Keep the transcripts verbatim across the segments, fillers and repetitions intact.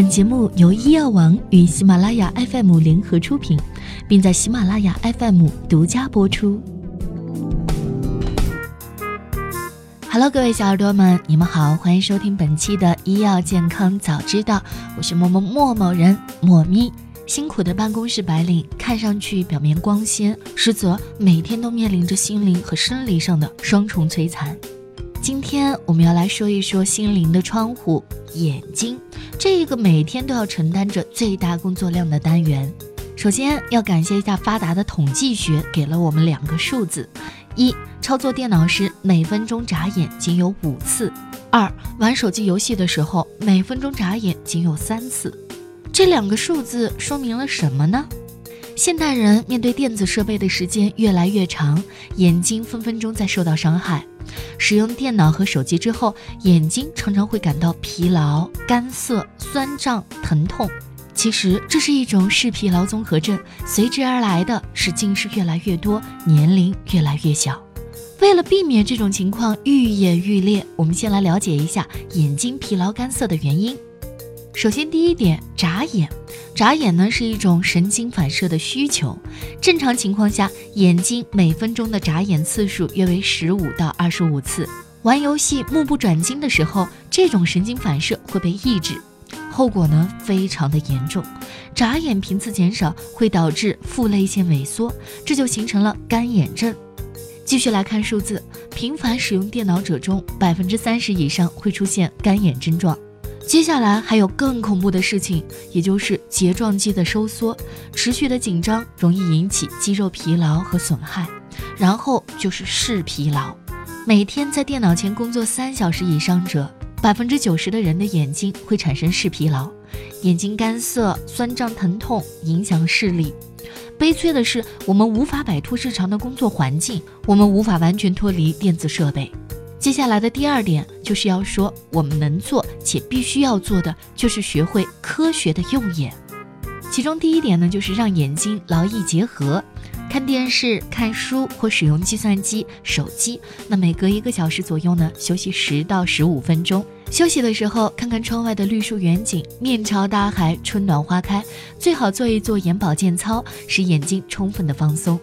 本节目由医药王与喜马拉雅 F M 联合出品，并在喜马拉雅 F M 独家播出。Hello， 各位小耳朵们，你们好，欢迎收听本期的医药健康早知道，我是默默默某人默咪。辛苦的办公室白领，看上去表面光鲜，实则每天都面临着心灵和生理上的双重摧残。今天我们要来说一说心灵的窗户——眼睛，这一个每天都要承担着最大工作量的单元。首先要感谢一下发达的统计学，给了我们两个数字：一、操作电脑时每分钟眨眼仅有五次；二、玩手机游戏的时候每分钟眨眼仅有三次。这两个数字说明了什么呢？现代人面对电子设备的时间越来越长，眼睛分分钟在受到伤害。使用电脑和手机之后，眼睛常常会感到疲劳、干涩、酸胀、疼痛。其实这是一种视疲劳综合症，随之而来的是近视越来越多，年龄越来越小。为了避免这种情况愈演愈烈，我们先来了解一下眼睛疲劳干涩的原因。首先第一点，眨眼。眨眼呢是一种神经反射的需求，正常情况下眼睛每分钟的眨眼次数约为十五到二十五次，玩游戏目不转睛的时候，这种神经反射会被抑制，后果呢非常的严重。眨眼频次减少会导致腹泪腺萎缩，这就形成了干眼症。继续来看数字，频繁使用电脑者中 百分之三十 以上会出现干眼症状。接下来还有更恐怖的事情，也就是睫状肌的收缩，持续的紧张容易引起肌肉疲劳和损害。然后就是视疲劳，每天在电脑前工作三小时以上者，百分之九十的人的眼睛会产生视疲劳，眼睛干涩、酸胀、疼痛，影响视力。悲催的是，我们无法摆脱日常的工作环境，我们无法完全脱离电子设备。接下来的第二点就是要说，我们能做且必须要做的就是学会科学的用眼。其中第一点呢，就是让眼睛劳逸结合，看电视、看书或使用计算机、手机，那每隔一个小时左右呢，休息十到十五分钟。休息的时候看看窗外的绿树远景，面朝大海，春暖花开，最好做一做眼保健操，使眼睛充分的放松。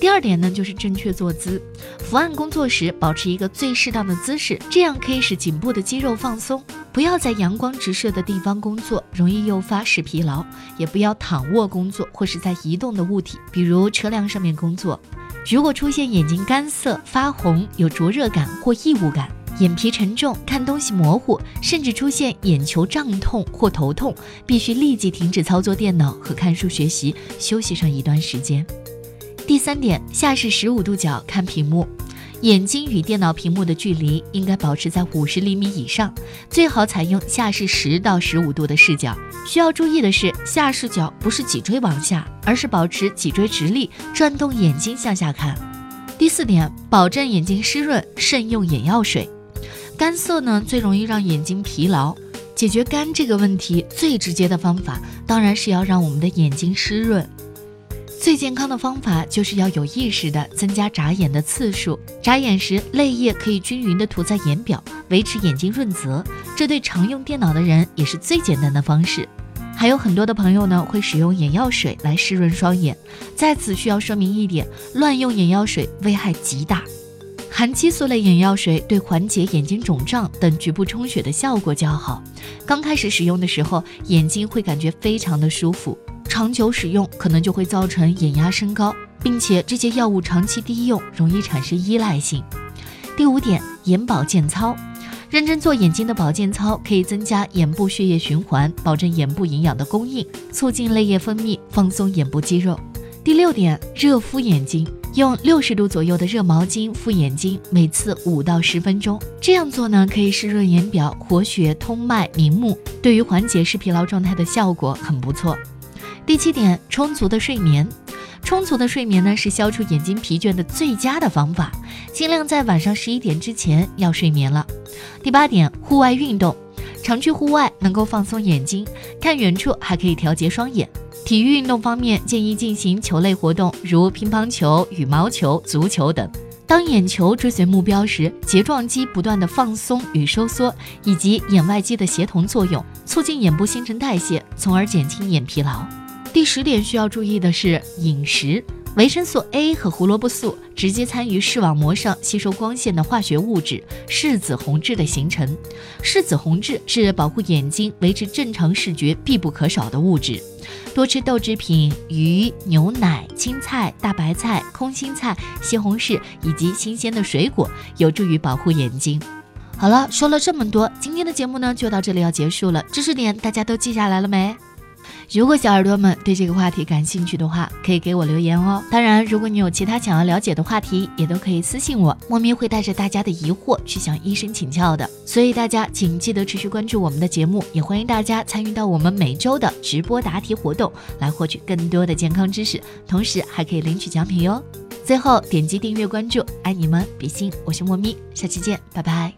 第二点呢，就是正确坐姿，伏案工作时保持一个最适当的姿势，这样可以使颈部的肌肉放松。不要在阳光直射的地方工作，容易诱发视疲劳，也不要躺卧工作或是在移动的物体，比如车辆上面工作。如果出现眼睛干涩、发红、有灼热感或异物感，眼皮沉重、看东西模糊，甚至出现眼球胀痛或头痛，必须立即停止操作电脑和看书学习，休息上一段时间。第三点，下视十五度角看屏幕，眼睛与电脑屏幕的距离应该保持在五十厘米以上，最好采用下视十到十五度的视角。需要注意的是，下视角不是脊椎往下，而是保持脊椎直立，转动眼睛向下看。第四点，保证眼睛湿润，慎用眼药水。干涩呢，最容易让眼睛疲劳。解决干这个问题最直接的方法，当然是要让我们的眼睛湿润。最健康的方法就是要有意识地增加眨眼的次数，眨眼时泪液可以均匀地涂在眼表，维持眼睛润泽，这对常用电脑的人也是最简单的方式。还有很多的朋友呢，会使用眼药水来湿润双眼，在此需要说明一点，乱用眼药水危害极大。含激素类眼药水对缓解眼睛肿胀等局部充血的效果较好，刚开始使用的时候眼睛会感觉非常的舒服，长久使用可能就会造成眼压升高，并且这些药物长期低用容易产生依赖性。第五点，眼保健操，认真做眼睛的保健操，可以增加眼部血液循环，保证眼部营养的供应，促进泪液分泌，放松眼部肌肉。第六点，热敷眼睛，用六十度左右的热毛巾敷眼睛，每次五到十分钟，这样做呢可以湿润眼表，活血通脉明目，对于缓解视疲劳状态的效果很不错。第七点，充足的睡眠。充足的睡眠呢是消除眼睛疲倦的最佳的方法，尽量在晚上十一点之前要睡眠了。第八点，户外运动，常去户外能够放松眼睛，看远处还可以调节双眼。体育运动方面，建议进行球类活动，如乒乓球、羽毛球、足球等，当眼球追随目标时，睫状肌不断的放松与收缩，以及眼外肌的协同作用，促进眼部新陈代谢，从而减轻眼疲劳。第十点需要注意的是饮食。维生素 A 和胡萝卜素直接参与视网膜上吸收光线的化学物质视紫红质的形成。视紫红质是保护眼睛、维持正常视觉必不可少的物质。多吃豆制品、鱼、牛奶、青菜、大白菜、空心菜、西红柿以及新鲜的水果，有助于保护眼睛。好了，说了这么多，今天的节目呢就到这里要结束了。知识点大家都记下来了没？如果小耳朵们对这个话题感兴趣的话，可以给我留言哦。当然，如果你有其他想要了解的话题，也都可以私信我，莫咪会带着大家的疑惑去向医生请教的。所以大家请记得持续关注我们的节目，也欢迎大家参与到我们每周的直播答题活动，来获取更多的健康知识，同时还可以领取奖品哟。最后点击订阅关注，爱你们，比心，我是莫咪，下期见，拜拜。